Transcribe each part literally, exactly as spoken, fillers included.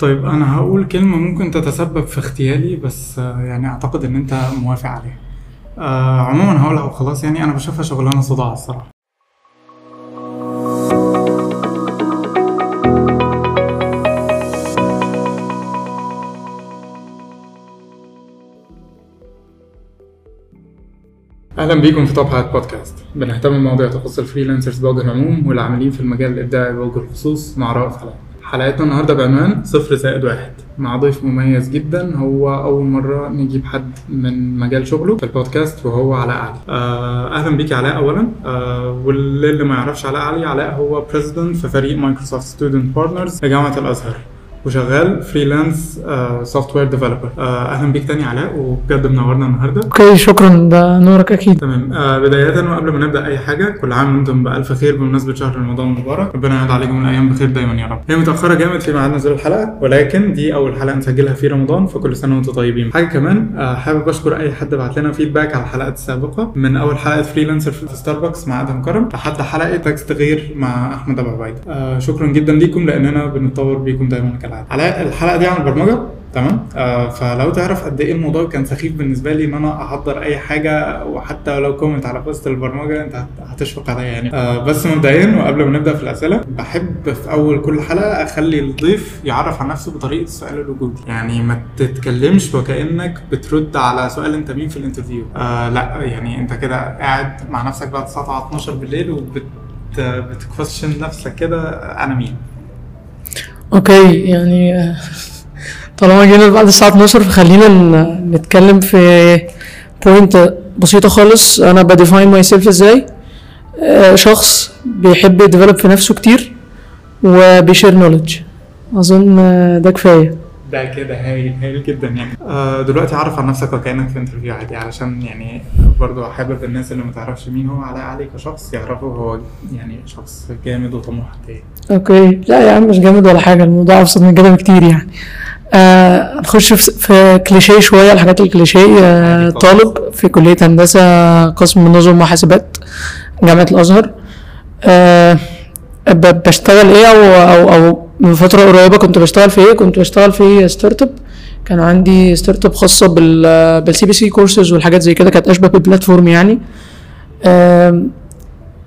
طيب انا هقول كلمه ممكن تتسبب في اغتيالي، بس آه، يعني اعتقد ان انت موافق عليها. آه، عموما هقولها وخلاص، يعني انا بشوفها شغلانه صداع الصراحه. اهلا بيكم في توب هات بودكاست. بنهتم بمواضيع تخص الفريلانسرز بوجه العموم والعاملين في المجال الابداعي بوجه الخصوص مع رائد حلقة. حلقتنا النهارده بعنوان صفر زائد واحد مع ضيف مميز جدا. هو اول مره نجيب حد من مجال شغله في البودكاست وهو علاء علي. اهلا بيك علاء. اولا أه واللي ما يعرفش علاء علي، علاء هو بريزيدنت في فريق مايكروسوفت ستودنت بارتنرز لجامعه الازهر وشغال فريلانس سوفت وير ديفلوبر. اهلا بيك تاني علاء وبجد منورنا النهارده. اوكي شكرا، ده نورك اكيد. تمام. أه بدايه وقبل ما نبدا اي حاجه، كل عام وانتم بالف خير بمناسبه شهر رمضان المبارك، ربنا يعد عليكم الايام بخير دايما يا رب. هي متاخره جامد في ميعاد نزول الحلقه، ولكن دي اول حلقه نسجلها في رمضان، فكل سنه وانتم طيبين. حاجه كمان أه حابب اشكر اي حد بعت لنا فيدباك على الحلقات السابقه، من اول حلقه فريلانسر في ستاربكس مع ادهم كرم لحد حلقه تكست غير مع احمد ابو عبيد. أه شكرا جدا ليكم لاننا بنتطور بيكم دايما. على الحلقه دي عن البرمجه، تمام. آه فلو تعرف قد ايه الموضوع كان سخيف بالنسبه لي ان انا احضر اي حاجه، وحتى لو كومنت على بوست البرمجه انت هتشفق عليا يعني. آه بس مبدئيا وقبل ما نبدا في الاسئله، بحب في اول كل حلقه اخلي الضيف يعرف عن نفسه بطريقه السؤال الوجودي، يعني ما تتكلمش وكانك بترد على سؤال انت مين في الانترفيو. آه لا، يعني انت كده قاعد مع نفسك بقى الساعه اتناشر بالليل وبتكويشن نفسك كده، انا مين؟ اوكي، يعني طالما جينا بعد الساعه اتناشر فخلينا نتكلم في بوينت بسيطه خالص. انا بديفاين ماي سيلف ازاي؟ شخص بيحب يديفلوب في نفسه كتير وبيشير نوليدج. اظن ده كفايه، ده كده هايل هايل جدا يعني. آه دلوقتي عرف عن نفسك وكأنك في انترفيو عادي، علشان يعني برضو حابب الناس اللي ما تعرفش مين هو علاء علي كشخص يعرفه هو يعني شخص جامد وطموح قد ايه. اوكي. لا يا عم مش جامد ولا حاجه، الموضوع ابسط من كده بكتير يعني. آه نخش في كليشيه شويه، الحاجات الكليشيه. آه طالب في كليه هندسه قسم نظم وحاسبات جامعه الازهر. آه بشتغل ايه او او او من فتره قريبه كنت بشتغل في ايه؟ كنت بشتغل في ستارت اب، كان عندي ستارت اب خاصه بال بالسي بي سي كورسز والحاجات زي كده، كانت اشبه بالبلاتفورم يعني.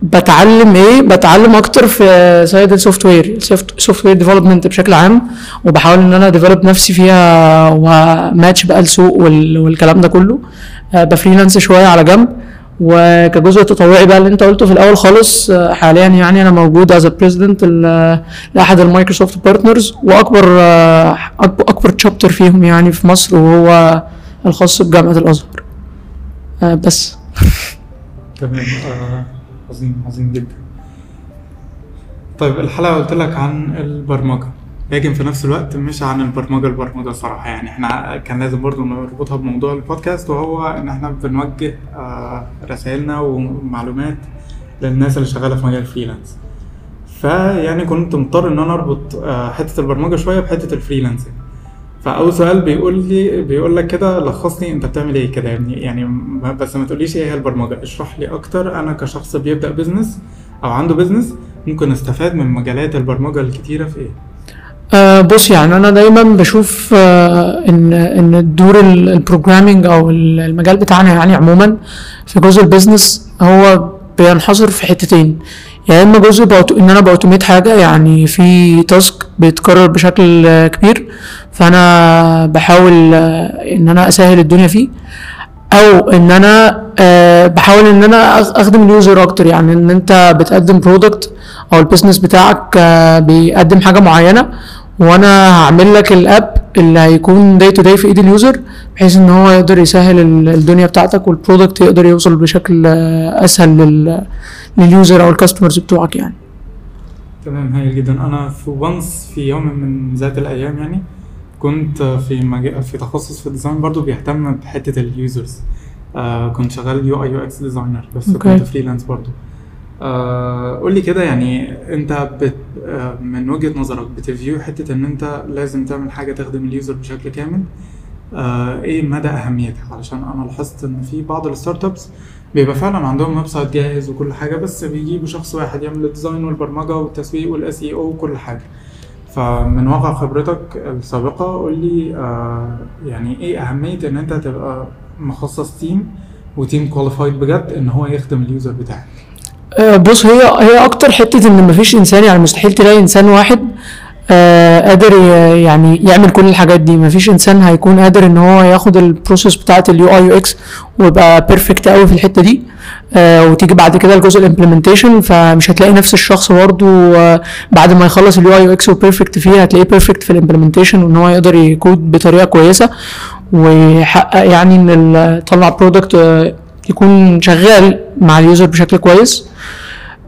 بتعلم ايه؟ بتعلم اكتر في سايد السوفت وير، سوفت وير ديفلوبمنت بشكل عام، وبحاول ان انا ديفلوب نفسي فيها وماتش بقى السوق والكلام ده كله. بفريلانس شويه على جنب، وكجزء تطوعي بقى اللي انت قلته في الاول خالص. حاليا يعني انا موجود از بريزيدنت لاحد المايكروسوفت بارتنرز، واكبر اكبر تشابتر فيهم يعني في مصر، وهو الخاص بجامعه الازهر. بس تمام. عظيم عظيم جدا. طيب الحلقه قلت لك عن البرمجه، لكن في نفس الوقت مش عن البرمجه البرمجه صراحه يعني. احنا كان لازم برضو نربطها بموضوع البودكاست، وهو ان احنا بنوجه رسائلنا ومعلومات للناس اللي شغاله في مجال فريلانس، فيعني كنت مضطر ان انا اربط حته البرمجه شويه بحته الفريلانسنج. فاول سؤال بيقول لي بيقول لك كده لخصني انت بتعمل ايه كده يعني، بس ما تقوليش ايه هي البرمجه، اشرح لي اكتر انا كشخص بيبدا بزنس او عنده بزنس ممكن استفاد من مجالات البرمجه الكتيره في ايه. أه بص، يعني انا دايما بشوف أه ان ان الدور البروجرامينج او المجال بتاعنا يعني عموما في جزء البيزنس هو بينحصر في حتتين، يا يعني اما جزء ان انا باوتوميت حاجه، يعني في تاسك بيتكرر بشكل كبير فانا بحاول ان انا اسهل الدنيا فيه، او ان انا أه بحاول ان انا اخدم اليوزر اكتر، يعني ان انت بتقدم برودكت او البيزنس بتاعك أه بيقدم حاجه معينه، وانا هعمل لك الاب اللي هيكون داي تو داي في ايد اليوزر، بحيث ان هو يقدر يسهل الدنيا بتاعتك والبرودكت يقدر يوصل بشكل اسهل لليوزر او الكاستمرز بتوعك يعني. تمام، هايل جدا. انا في وانس في يوم من ذات الايام يعني كنت في مج... في تخصص في الديزاين برضو بيهتم بحته اليوزرز. آه كنت شغال يو اي يو اكس ديزاينر بس okay. كنت فريلانس برضو. آه قول لي كده يعني انت بت آه من وجهة نظرك بتفيو حتة ان انت لازم تعمل حاجة تخدم اليوزر بشكل كامل، آه ايه مدى اهميتها؟ علشان انا لاحظت ان في بعض الستارت ابس بيبقى فعلا عندهم ويب سايت جاهز وكل حاجة، بس بيجيبوا شخص واحد يعمل الديزاين والبرمجة والتسويق والاس اي او وكل حاجة، فمن واقع خبرتك السابقة قول لي آه يعني ايه اهمية ان انت تبقى مخصص تيم وتيم كواليفايد بجد ان هو يخدم اليوزر بتاعك؟ آه بص هي هي اكتر حتة ان مفيش انسان، يعني مستحيل تلاقي انسان واحد آه قادر يعني يعمل كل الحاجات دي. مفيش انسان هيكون قادر ان هو ياخد البروسيس بتاعت اليو اي يو اكس ويبقى بيرفكت قوي في الحته دي آه وتيجي بعد كده الجزء الامبلمنتيشن، فمش هتلاقي نفس الشخص برضه آه بعد ما يخلص اليو اي يو اكس وبيرفكت فيه هتلاقيه بيرفكت في الامبلمنتيشن، وان هو يقدر يكود بطريقه كويسه ويحقق يعني ان يطلع برودكت آه يكون شغال مع اليوزر بشكل كويس.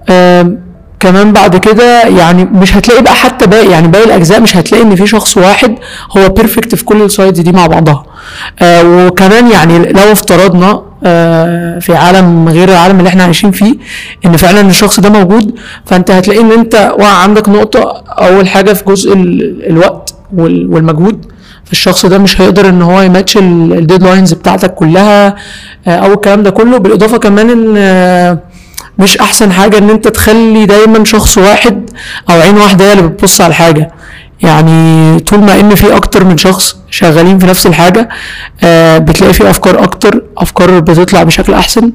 آه كمان بعد كده يعني مش هتلاقي بقى حتى باقي يعني باقي الاجزاء مش هتلاقي ان في شخص واحد هو بيرفكت في كل السايدز دي مع بعضها. آه وكمان يعني لو افترضنا آه في عالم غير العالم اللي احنا عايشين فيه ان فعلا الشخص ده موجود، فانت هتلاقي ان انت واقع عندك نقطه، اول حاجه في جزء الوقت والمجهود، فالشخص ده مش هيقدر ان هو يماتش الديدلاينز بتاعتك كلها آه او الكلام ده كله. بالاضافه كمان ان آه مش احسن حاجه ان انت تخلي دايما شخص واحد او عين واحده هي اللي بتبص على الحاجه، يعني طول ما ان في اكتر من شخص شغالين في نفس الحاجه آه بتلاقي في افكار اكتر، افكار بتطلع بشكل احسن.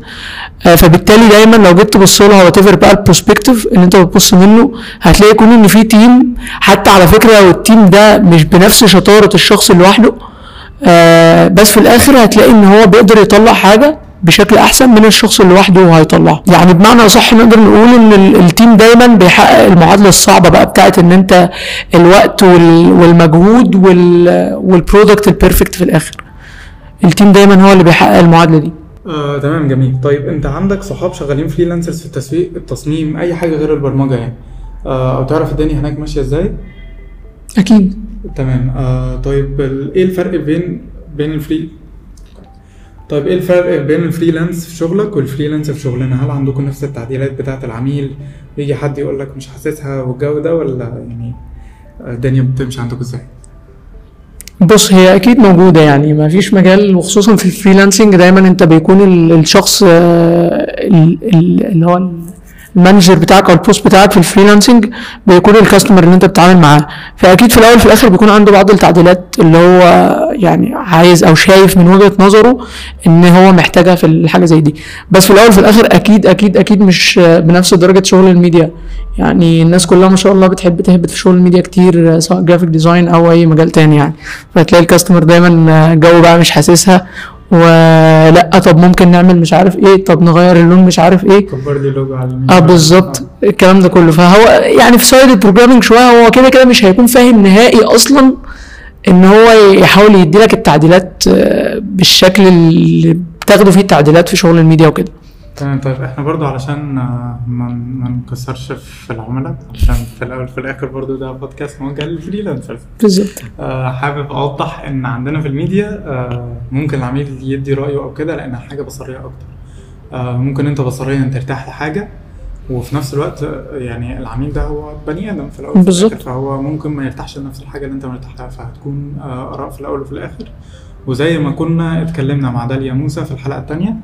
آه فبالتالي دايما لو جيت تبص لها واتفر بقى البروسبكتيف اللي انت بتبص منه هتلاقي يكون ان في تيم، حتى على فكره والتيم ده مش بنفس شطاره الشخص لوحده آه بس في الاخر هتلاقي ان هو بيقدر يطلع حاجه بشكل احسن من الشخص اللي لوحده وهيطلعه. يعني بمعنى صح نقدر نقول ان التيم دايما بيحقق المعادله الصعبه بقى بتاعت ان انت الوقت والمجهود والبرودكت البيرفكت في الاخر. التيم دايما هو اللي بيحقق المعادله دي. آه، تمام جميل. طيب انت عندك صحاب شغالين فريلانسرز في التسويق، التصميم، اي حاجه غير البرمجه يعني آه، او تعرف الدنيا هناك ماشيه ازاي؟ اكيد. تمام. آه، طيب ايه الفرق بين بين الفري طيب ايه الفرق بين الفريلانس في شغلك والفريلانس في شغلنا؟ هل عندكم نفس التعديلات بتاعه العميل؟ بيجي حد يقول لك مش حاسسها والجو ده، ولا يعني الدنيا بتمشي عندكم ازاي؟ بص هي اكيد موجوده، يعني ما فيش مجال، وخصوصا في الفريلانسنج دايما انت بيكون الشخص اللي هو المانجر بتاعك او البوست بتاعك في الفريلانسنج بيكون الكاستمر اللي انت بتتعامل معاه، فاكيد في الاول في الاخر بيكون عنده بعض التعديلات اللي هو يعني عايز او شايف من وجهه نظره ان هو محتاجها في الحاجه زي دي، بس في الاول في الاخر اكيد اكيد اكيد مش بنفس درجه شغل الميديا. يعني الناس كلها ما شاء الله بتحب تهبط في شغل الميديا كتير، سواء جرافيك ديزاين او اي مجال تاني يعني، فهتلاقي الكاستمر دايما جو بقى مش حاسسها، ولا طب ممكن نعمل مش عارف ايه، طب نغير اللون مش عارف ايه، كبر لي لوجو على اليمين اه بالظبط الكلام ده كله. فهو يعني في سايد البروجرامنج شويه هو كده كده مش هيكون فاهم نهائي اصلا ان هو يحاول يدي لك التعديلات بالشكل اللي بتاخده فيه التعديلات في شغل الميديا وكده. تمام. طيب احنا برضو علشان ما نكسرش في العملاء، عشان في الاول في الاخر برضو ده بودكاست موجه للفريلانسرز بالظبط، حابب اوضح ان عندنا في الميديا ممكن العميل يدي رايه او كده لانها حاجه بصريه اكتر. ممكن انت بصريا ترتاح لحاجه، وفي نفس الوقت يعني العميل ده هو بني ادم في الاول بالظبط، فهو ممكن ما يرتاحش لنفس الحاجه اللي انت مرتاح لها، فهتكون اراء في الاول وفي الاخر. وزي ما كنا اتكلمنا مع داليا موسى في الحلقه الثانيه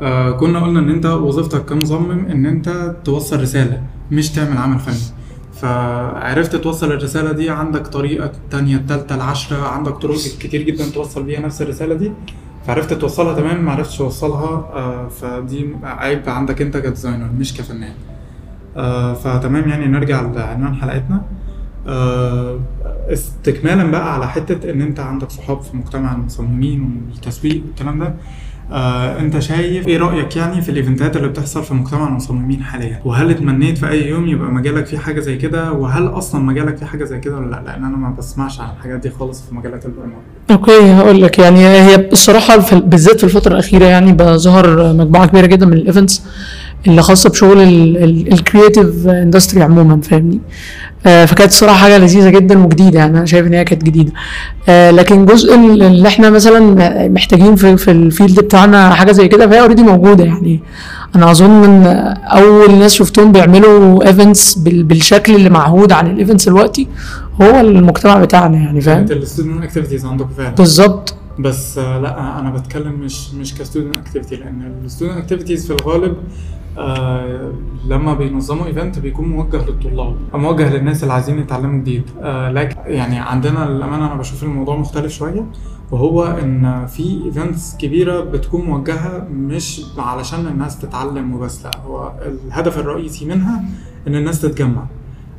آه كنا قلنا ان انت وظيفتك كمصمم ان انت توصل رسالة مش تعمل عمل فني، فعرفت توصل الرسالة دي عندك طريقة تانية التالتة العشرة، عندك طرق كتير جدا توصل بيها نفس الرسالة دي، فعرفت توصلها تمام، معرفتش توصلها آه فدي عيب عندك انت كديزاينر مش كفنان. آه فتمام، يعني نرجع لعنوان حلقتنا آه استكمالا بقى على حتة ان انت عندك صحاب في مجتمع المصممين والتسويق والكلام ده. آه، انت شايف ايه رايك يعني في الايفنتات اللي بتحصل في مجتمع المصممين حاليا؟ وهل اتمنيت في اي يوم يبقى مجالك فيه حاجه زي كده؟ وهل اصلا مجالك فيه حاجه زي كده ولا لا؟ لان انا ما بسمعش عن الحاجات دي خالص في مجالات البرمجه. اوكي هقول لك، يعني هي الصراحه بالذات في الفتره الاخيره يعني بظهر مجموعه كبيره جدا من الايفنتس اللي خاصه بشغل الكرييتيف اندستري عموما، فاهمني؟ آه فكانت الصراحه حاجه لذيذه جدا وجديده، يعني انا شايف ان هي كانت جديده. آه لكن جزء اللي احنا مثلا محتاجين في في الفيلد بتاعنا حاجه زي كده فهي اوريدي موجوده، يعني انا اظن ان اول ناس شفتهم بيعملوا ايفنتس بالشكل اللي معهود عن الايفنتس دلوقتي هو المجتمع بتاعنا، يعني فاهم؟ الستودنت اكتيفيتيز عندكم فعلا بالظبط. بس آه لا انا بتكلم مش مش كستودنت اكتيفيتي، لان الستودنت اكتيفيتيز في الغالب آه لما بينظموا ايفنت بيكون موجه للطلاب، موجه للناس اللي عايزين يتعلموا جديد. آه لكن يعني عندنا للامانه انا بشوف الموضوع مختلف شويه، وهو ان في ايفنتس كبيره بتكون موجهه مش علشان الناس تتعلم وبس، لا هو الهدف الرئيسي منها ان الناس تتجمع.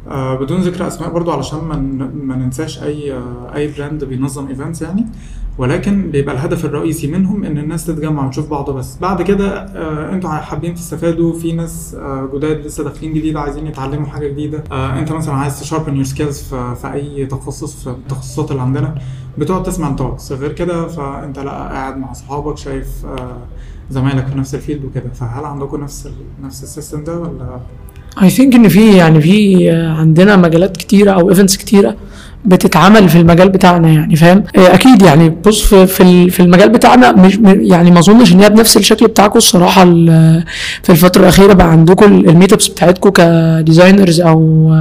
آه بدون ذكر اسماء برضو علشان ما ما ننساش اي آه اي براند بينظم ايفنتس يعني، ولكن بيبقى الهدف الرئيسي منهم ان الناس تتجمع وتشوف بعض. بس بعد كده آه انتوا حابين تستفادوا، في ناس آه جداد لسه داخلين جديد عايزين يتعلموا حاجه جديده، آه انت مثلا عايز تشاربن يور سكيلز في اي تخصص في التخصصات اللي عندنا، بتقعد تسمع توكس. غير كده فانت لا قاعد مع اصحابك شايف آه زمايلك في نفس الفيلد وكده. فهل عندكم نفس نفس السيستم ده ولا؟ اي ثينك ان في يعني في عندنا مجالات كتيره او ايفنتس كتيره بتتعمل في المجال بتاعنا يعني، فاهم؟ اكيد يعني بص في في المجال بتاعنا مش يعني ما اظنش ان هي بنفس الشكل بتاعكم الصراحه. في الفتره الاخيره بقى عندكم الميت ابس بتاعتكم كديزاينرز او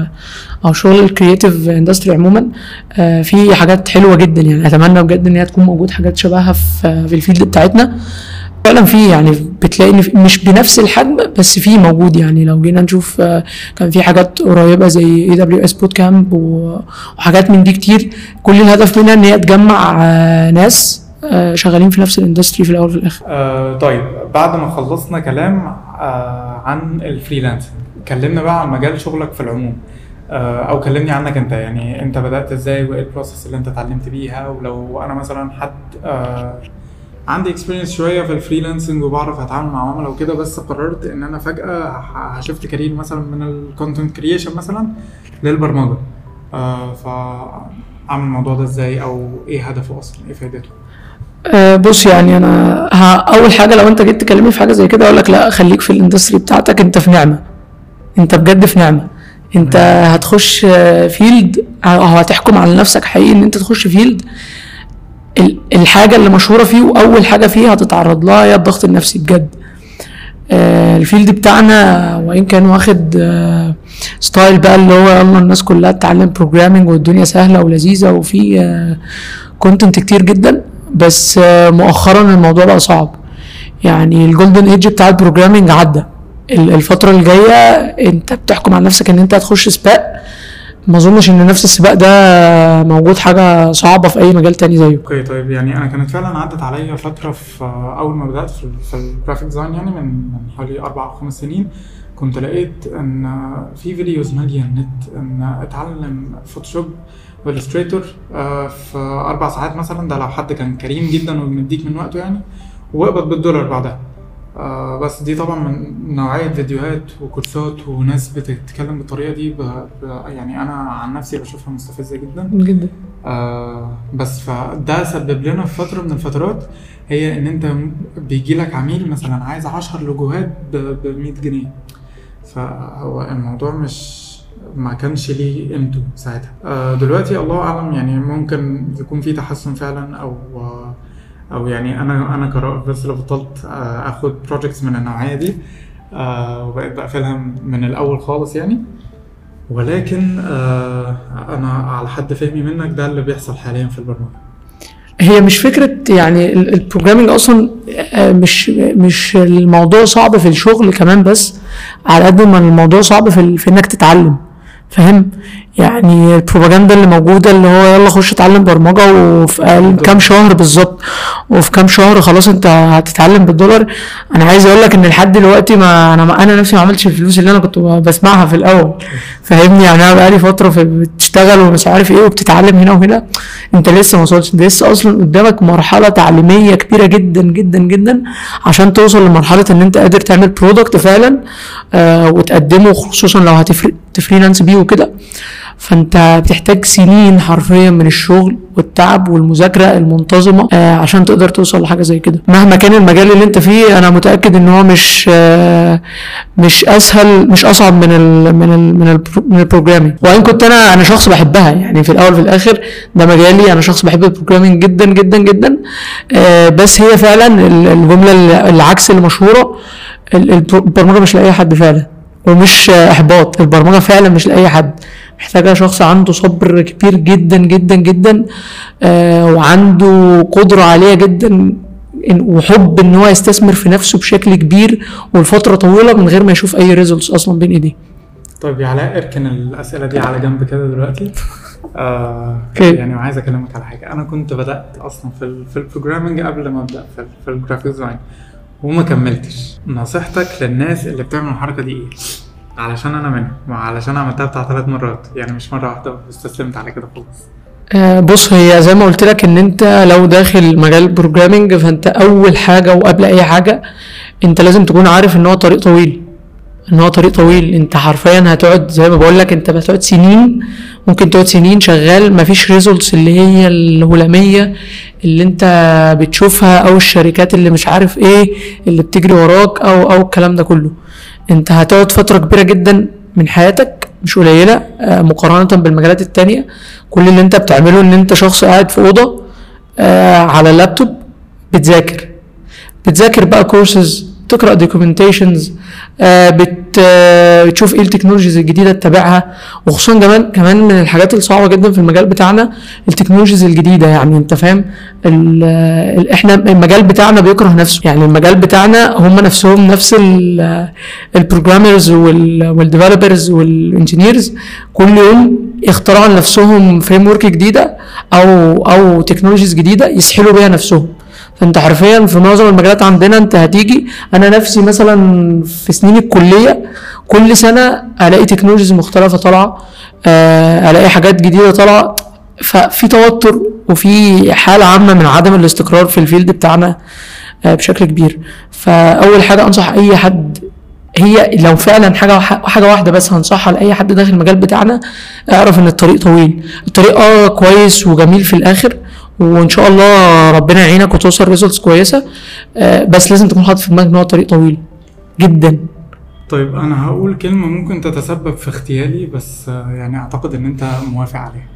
او شغل الكرييتيف اندستري عموما، في حاجات حلوه جدا يعني، اتمنى بجد ان هي تكون موجود حاجات شبهها في في الفيلد بتاعتنا. فعلا في يعني بتلاقي مش بنفس الحجم بس في موجود يعني. لو جينا نشوف كان في حاجات قريبه زي إيه دبليو إس Boot Camp وحاجات من دي كتير، كل الهدف منها ان هي تجمع ناس شغالين في نفس الاندستري في الاول وفي الاخر. آه طيب بعد ما خلصنا كلام آه عن الفريلانسر، كلمنا بقى عن مجال شغلك في العموم، او كلمني عنك انت يعني، انت بدات ازاي وايه البروسيس اللي انت اتعلمت بيها؟ ولو انا مثلا حد آه عندي اكسبيرينس شويه في الفريلانسنج وبعرف اتعامل مع عملاء وكده، بس قررت ان انا فجاه هشفت كارير مثلا من الكونتنت كرييشن مثلا للبرمجه، آه فاعمل الموضوع ده ازاي او ايه هدفه اصلا، ايه فائدته؟ أه بص يعني انا اول حاجه لو انت جيت تكلمني في حاجه زي كده اقول لك لا خليك في الاندستري بتاعتك، انت في نعمه، انت بجد في نعمه. انت هتخش فيلد او هتحكم على نفسك حقيقي ان انت تخش فيلد الحاجه اللي مشهوره فيه واول حاجه فيها هتتعرض لها هي الضغط النفسي بجد. الفيلد بتاعنا وان كان واخد ستايل بقى اللي هو يلا الناس كلها تتعلم بروجرامنج والدنيا سهله ولذيذه وفي كونتنت كتير جدا، بس مؤخرا الموضوع بقى صعب يعني. الجولدن ايدج بتاع البروجرامنج عدى، الفتره الجايه انت بتحكم على نفسك ان انت هتخش سباق، ما اظنش ان نفس السباق ده موجود حاجه صعبه في اي مجال تاني زيه. اوكي طيب يعني انا كانت فعلا عدت عليا فتره في اول ما بدات في الجرافيك ديزاين يعني من حوالي اربع او خمس سنين، كنت لقيت ان في فيديوز ماليه النت ان اتعلم فوتوشوب والستريتور في اربع ساعات مثلا، ده لو حد كان كريم جدا ومديك من وقته يعني، واقبض بالدولار بعدها. آه بس دي طبعا من نوعيه فيديوهات وكورسات وناس بتتكلم بالطريقه دي، ب... ب... يعني انا عن نفسي بشوفها مستفزه جدا جدا. آه بس فده سبب لنا في فتره من الفترات هي ان انت بيجي لك عميل مثلا عايز عشر لوجوهات ب مية جنيه، فهو الموضوع مش ما كانش ليه قيمته ساعتها. آه دلوقتي الله اعلم يعني ممكن يكون في تحسن فعلا او آه او يعني انا انا كرائد بس لو بطلت اخد بروجكتس من النوعيه دي وبقيت بقفلها من الاول خالص يعني، ولكن انا على حد فهمي منك ده اللي بيحصل حاليا في البرمجه. هي مش فكره يعني البروجرامينج اصلا مش مش الموضوع صعب في الشغل كمان، بس على قد ما الموضوع صعب في, في انك تتعلم، فاهم يعني؟ البروباجندا اللي موجوده اللي هو يلا خش اتعلم برمجه وفي كام شهر بالظبط وفي كام شهر خلاص انت هتتعلم بالدولار. انا عايز اقول لك ان لحد دلوقتي ما انا انا نفسي ما عملتش الفلوس اللي انا كنت بسمعها في الاول، فاهمني؟ يعني انا بقالي فتره في بتشتغل ومش عارف ايه وبتتعلم هنا وهنا، انت لسه ما وصلتش، لسه اصلا قدامك مرحله تعليميه كبيره جدا جدا جدا عشان توصل لمرحله ان انت قادر تعمل برودكت فعلا آه وتقدمه، خصوصا لو هتفرق تفريلانس بيه وكده. فانت بتحتاج سنين حرفيا من الشغل والتعب والمذاكره المنتظمه آه عشان تقدر توصل لحاجه زي كده. مهما كان المجال اللي انت فيه انا متاكد ان هو مش آه مش اسهل مش اصعب من ال من ال من, من البروجرامينج. وان كنت انا انا شخص بحبها يعني في الاول في الاخر ده مجالي، انا شخص بحب البروجرامينج جدا جدا جدا آه بس هي فعلا الجمله العكس اللي مشهوره، البرمجه مش لاي حد فعلا، ومش احباط، البرمجه فعلا مش لاي حد، محتاجه شخص عنده صبر كبير جدا جدا جدا آه وعنده قدره عاليه جدا وحب ان هو يستثمر في نفسه بشكل كبير والفتره طويله من غير ما يشوف اي ريزلتس اصلا بين ايديه. طيب يا علاء اركن الاسئله دي على جنب كده دلوقتي. آه يعني عايز اكلمك على حاجه. انا كنت بدات اصلا في في البروجرامنج قبل ما ابدا في في الجرافيك ديزاين وما كملتش. نصيحتك للناس اللي بتعمل الحركه دي ايه؟ علشان انا منهم وعلشان عملتها بتاع ثلاث مرات يعني مش مره واحده استسلمت على كده خالص. آه بص هي زي ما قلت لك ان انت لو داخل مجال البروجرامنج فانت اول حاجه وقبل اي حاجه انت لازم تكون عارف ان هو طريق طويل. ان هو طريق طويل انت حرفيا هتقعد زي ما بقول لك انت هتقعد سنين ممكن تقعد سنين شغال مفيش ريزولتس اللي هي الهلاميه اللي انت بتشوفها او الشركات اللي مش عارف ايه اللي بتجري وراك او او الكلام ده كله. انت هتقعد فتره كبيره جدا من حياتك مش قليله مقارنه بالمجالات التانيه. كل اللي انت بتعمله ان انت شخص قاعد في اوضه على اللابتوب بتذاكر بتذاكر بقى كورسز تقرا دوكيومنتيشنز آه بت آه بتشوف ايه التكنولوجيز الجديده تتابعها. وخصوصا كمان كمان من الحاجات الصعبه جدا في المجال بتاعنا التكنولوجيز الجديده يعني انت فاهم احنا المجال بتاعنا بيكره نفسه يعني المجال بتاعنا هم نفسهم نفس البروجرامرز والديفلوبرز والانجينيرز كل يوم يخترعوا لنفسهم فريم ورك جديده او او تكنولوجيز جديده يسحلوا بيها نفسهم. فانت حرفيا في معظم المجالات عندنا انت هتيجي انا نفسي مثلا في سنين الكليه كل سنه الاقي تكنولوجيز مختلفه طالعه الاقي حاجات جديده طالعه ففي توتر وفي حاله عامه من عدم الاستقرار في الفيلد بتاعنا بشكل كبير. فاول حاجه انصح اي حد هي لو فعلا حاجه حاجه واحده بس هنصحها لاي حد داخل المجال بتاعنا اعرف ان الطريق طويل. الطريق اه كويس وجميل في الاخر وان شاء الله ربنا يعينك وتوصل ريزلتس كويسه بس لازم تكون حاطط في دماغك ان هو طريق طويل جدا. طيب انا هقول كلمه ممكن تتسبب في اغتيالي بس يعني اعتقد ان انت موافق عليها.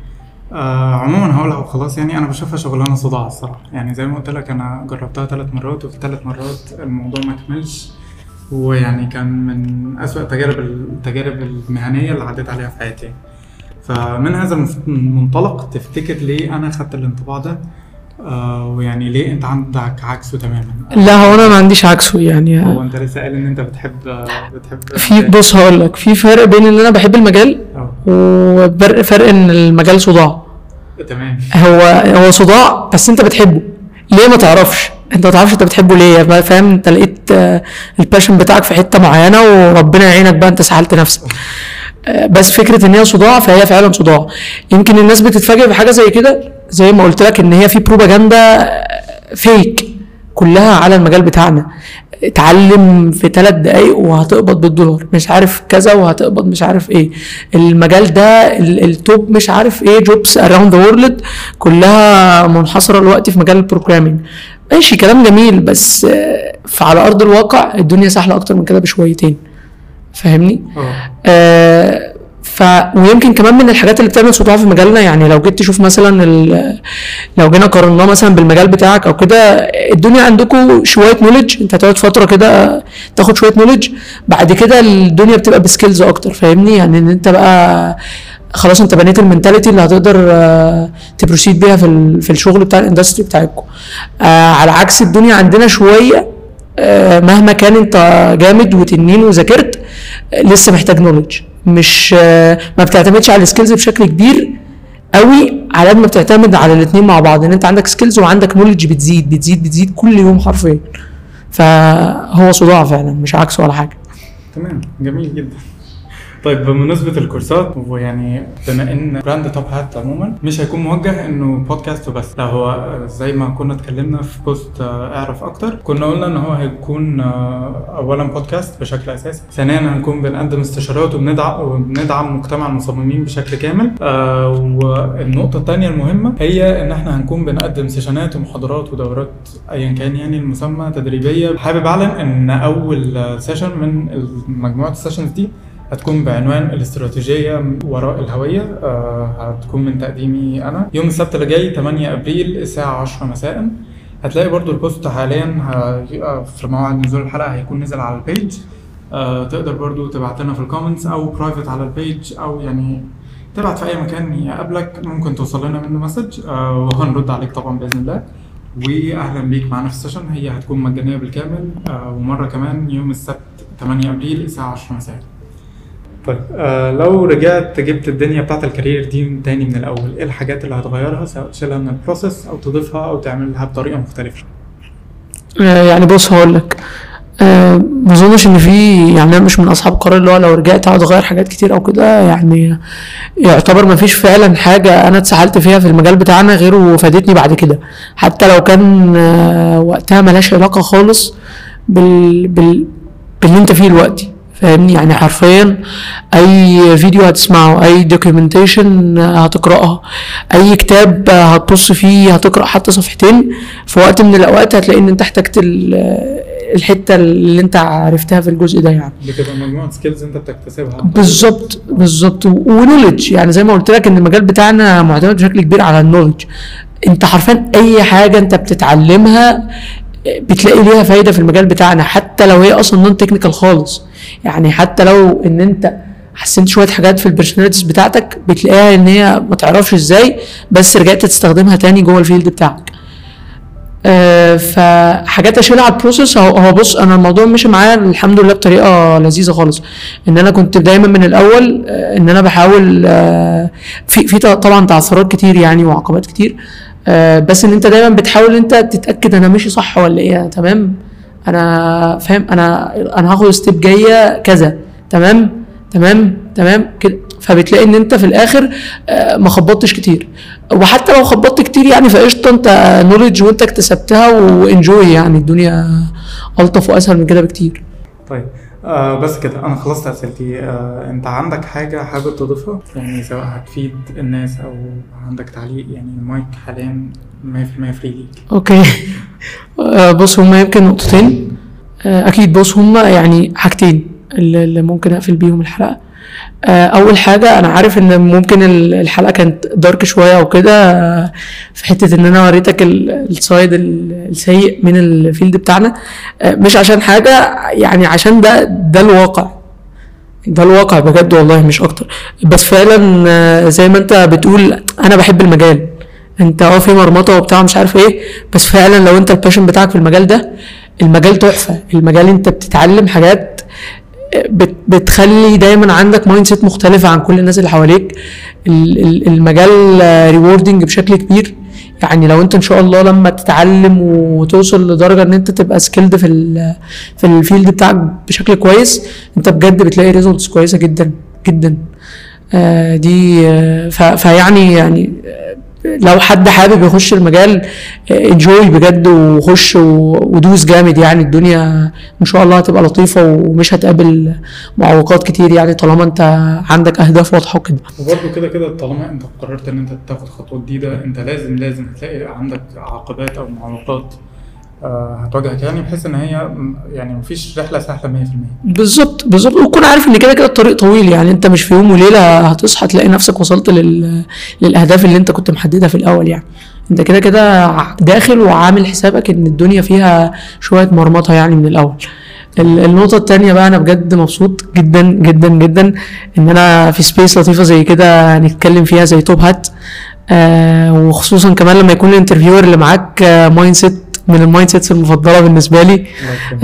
آه عموما هقولها وخلاص يعني انا بشوفها شغلانه صداع الصراحه يعني زي ما قلت لك انا جربتها ثلاث مرات وفي الثلاث مرات الموضوع ما كملش ويعني كان من اسوأ تجارب التجارب المهنيه اللي عديت عليها في حياتي. فمن هذا المنطلق تفتكر ليه انا خدت الانطباع ده آه ويعني ليه انت عندك عكسه تماما؟ لا هو انا ما عنديش عكسه يعني هو انت لسه قايل ان انت بتحب بتحب في بص هقول لك في فرق بين ان انا بحب المجال وفرق ان المجال صداع. تمام هو هو صداع بس انت بتحبه ليه ما تعرفش انت ما تعرفش انت بتحبه ليه بقى فاهم انت لقيت الباشن بتاعك في حته معينه وربنا يعينك بقى انت سحلت نفسك. بس فكره ان هي صداع فهي فعلا صداع. يمكن الناس بتتفاجئ بحاجه زي كده زي ما قلت لك ان هي في بروباجندا فيك كلها على المجال بتاعنا. اتعلم في ثلاث دقائق وهتقبض بالدولار مش عارف كذا وهتقبض مش عارف ايه المجال ده التوب مش عارف ايه جوبس اراوند ذا وورلد كلها منحصره الوقت في مجال البروجرامينج. ماشي كلام جميل بس على ارض الواقع الدنيا سهله اكتر من كده بشويتين فاهمني؟ آه ف ويمكن كمان من الحاجات اللي بتعمل صداع في مجالنا يعني لو جيت تشوف مثلا لو جينا قارناه مثلا بالمجال بتاعك او كده الدنيا عندكم شويه نوليدج انت هتقعد فتره كده تاخد شويه نوليدج بعد كده الدنيا بتبقى بسكيلز اكتر فاهمني؟ يعني ان انت بقى خلاص انت بنيت المنتاليتي اللي هتقدر آه تبروسيد بيها في في الشغل بتاع الاندستري بتاعكم. آه على عكس الدنيا عندنا شويه آه مهما كان انت جامد وتنين وذاكرت لسه محتاج نولج مش ما بتعتمدش على السكيلز بشكل كبير قوي على قد ما بتعتمد على الاثنين مع بعض ان انت عندك سكيلز وعندك نولج بتزيد بتزيد بتزيد كل يوم حرفيا. فهو صداع فعلا مش عكسه ولا حاجه. تمام جميل جدا. طيب بمناسبه الكورسات ويعني بما ان براند توب هات عموما مش هيكون موجه انه بودكاست بس لا هو زي ما كنا اتكلمنا في بوست اعرف اكتر كنا قلنا ان هو هيكون اولا بودكاست بشكل اساسي ثانيا هنكون بنقدم استشارات وبندعم وبندعم مجتمع المصممين بشكل كامل. آه والنقطه الثانيه المهمه هي ان احنا هنكون بنقدم سيشنات ومحاضرات ودورات ايا كان يعني المسمى تدريبيه. حابب اعلن ان اول سيشن من مجموعه السيشنز دي هتكون بعنوان الاستراتيجية وراء الهوية. آه هتكون من تقديمي أنا يوم السبت اللي جاي ثمانية أبريل الساعة عشرة مساء. هتلاقي برضو البوست حاليا في موعد نزول الحلقة هيكون نزل على البيج. آه تقدر برضو تبعت لنا في الكومنتس أو برايفت على البيج أو يعني تبعت في أي مكان يقابلك ممكن توصل لنا منه مسج. آه وهنرد عليك طبعا بإذن الله واهلا بيك معانا في السيشن. هي هتكون مجانيه بالكامل آه ومره كمان يوم السبت ثمانية ابريل الساعه عشرة مساء. طيب آه لو رجعت جبت الدنيا بتاعت الكارير دي تاني من الاول، ايه الحاجات اللي هتغيرها، سواء تشيلها من البروسيس او تضيفها او تعملها بطريقه مختلفه؟ آه يعني بص هقول لك، آه ما اظنش ان في، يعني انا مش من اصحاب قرار اللي هو لو رجعت هقعد اغير حاجات كتير او كده، يعني يعتبر ما فيش فعلا حاجه انا اتسحلت فيها في المجال بتاعنا غيره فادتني بعد كده، حتى لو كان آه وقتها ملهاش علاقه خالص بال بال باللي انت فيه دلوقتي، فاهمني؟ يعني حرفيا اي فيديو هتسمعه، اي دوكيومنتيشن هتقراها، اي كتاب هتبص فيه، هتقرا حتى صفحتين، في وقت من الاوقات هتلاقي ان انت احتجت الحته اللي انت عرفتها في الجزء ده، يعني بتبقى مجموعه سكيلز انت بتكتسبها. بالظبط بالظبط، ونوليدج، يعني زي ما قلت لك ان المجال بتاعنا معتمد بشكل كبير على النوليدج. انت حرفيا اي حاجه انت بتتعلمها بتلاقي ليها فايده في المجال بتاعنا، حتى لو هي اصلا نون تكنيكال خالص، يعني حتى لو ان انت حسنت شويه حاجات في البرسوناليتيز بتاعتك بتلاقيها ان هي ما تعرفش ازاي، بس رجعت تستخدمها تاني جوه الفيلد بتاعك. آه فحاجات اشيلها على البروسيس. هو بص انا الموضوع مشي معايا الحمد لله بطريقه لذيذه خالص، ان انا كنت دايما من الاول آه ان انا بحاول آه في في طبعا تعثرات كتير يعني وعقبات كتير، آه بس ان انت دايما بتحاول انت تتاكد انا ماشي صح ولا ايه، تمام، انا فاهم، انا انا هاخد ستيب جايه كذا، تمام تمام تمام كده. فبتلاقي ان انت في الاخر ما خبطتش كتير، وحتى لو خبطت كتير يعني فقشطه، انت نوليدج وانت اكتسبتها وانجوي، يعني الدنيا الطف واسهل من كده بكتير. طيب آه بس كده انا خلصت اسئلتي. آه انت عندك حاجه حابب تضيفها، يعني سواء هتفيد الناس او عندك تعليق؟ يعني المايك حاليا مية في المية فري ليك. اوكي آه بص هما يمكن نقطتين، آه اكيد بص هما يعني حاجتين اللي ممكن اقفل بيهم الحلقه. آه اول حاجه انا عارف ان ممكن الحلقه كانت دارك شويه او كده، آه في حته ان انا وريتك السايد السيء من الفيلد بتاعنا، آه مش عشان حاجه، يعني عشان ده ده الواقع، ده الواقع بجد والله مش اكتر. بس فعلا آه زي ما انت بتقول انا بحب المجال، انت اه في مرمطه وبتاع مش عارف ايه، بس فعلا لو انت الباشن بتاعك في المجال ده، المجال تحفه، المجال انت بتتعلم حاجات بتخلي دايما عندك مايند سيت مختلفه عن كل الناس اللي حواليك. المجال ريوردنج بشكل كبير، يعني لو انت ان شاء الله لما تتعلم وتوصل لدرجه ان انت تبقى سكيلد في ال في الفيلد بتاعك بشكل كويس، انت بجد بتلاقي ريزلتس كويسه جدا جدا. آه دي آه فيعني يعني لو حد حابب يخش المجال انجوي بجد، وخش ودوس جامد، يعني الدنيا ان شاء الله هتبقى لطيفه ومش هتقابل معوقات كتير، يعني طالما انت عندك اهداف واضحه كده. وبرده كده كده طالما انت قررت ان انت تاخد خطوه جديده، انت لازم لازم هتلاقي عندك عقبات او معوقات هتواجهك، يعني بحيث ان هي يعني مفيش رحله سهله مية في المية. بالظبط بالظبط، وتكون عارف ان كده كده الطريق طويل، يعني انت مش في يوم وليله هتصحى تلاقي نفسك وصلت لل... للاهداف اللي انت كنت محددها في الاول، يعني انت كده كده داخل وعامل حسابك ان الدنيا فيها شويه مرمطه يعني من الاول. النقطه الثانيه بقى، انا بجد مبسوط جدا جدا جدا ان انا في سبيس لطيفه زي كده نتكلم فيها زي توب هات، آه وخصوصا كمان لما يكون الانترفيور اللي معاك آه مايند سيت من المايند سيتس المفضله بالنسبه لي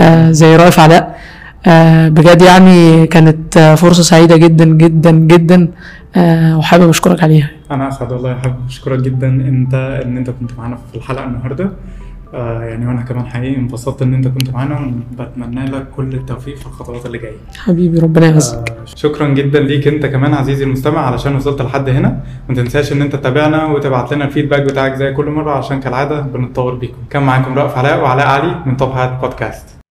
آه زي رائف علاء. آه بجد يعني كانت آه فرصه سعيده جدا جدا جدا، آه وحابب اشكرك عليها. انا اسعد والله، حابب اشكرك جدا انت ان انت كنت معانا في الحلقه النهارده، آه يعني وانا كمان حقيقي انبسطت ان انت كنت معانا، وبتمنى لك كل التوفيق في الخطوات اللي جايه حبيبي، ربنا يعزك. آه شكرا جدا ليك انت كمان عزيزي المستمع علشان وصلت لحد هنا، وما تنساش ان انت تتابعنا وتبعت لنا الفيدباك بتاعك زي كل مره، عشان كالعاده بنتطور بيكم. كان معاكم رائف علاء وعلاء علي من توب هات بودكاست.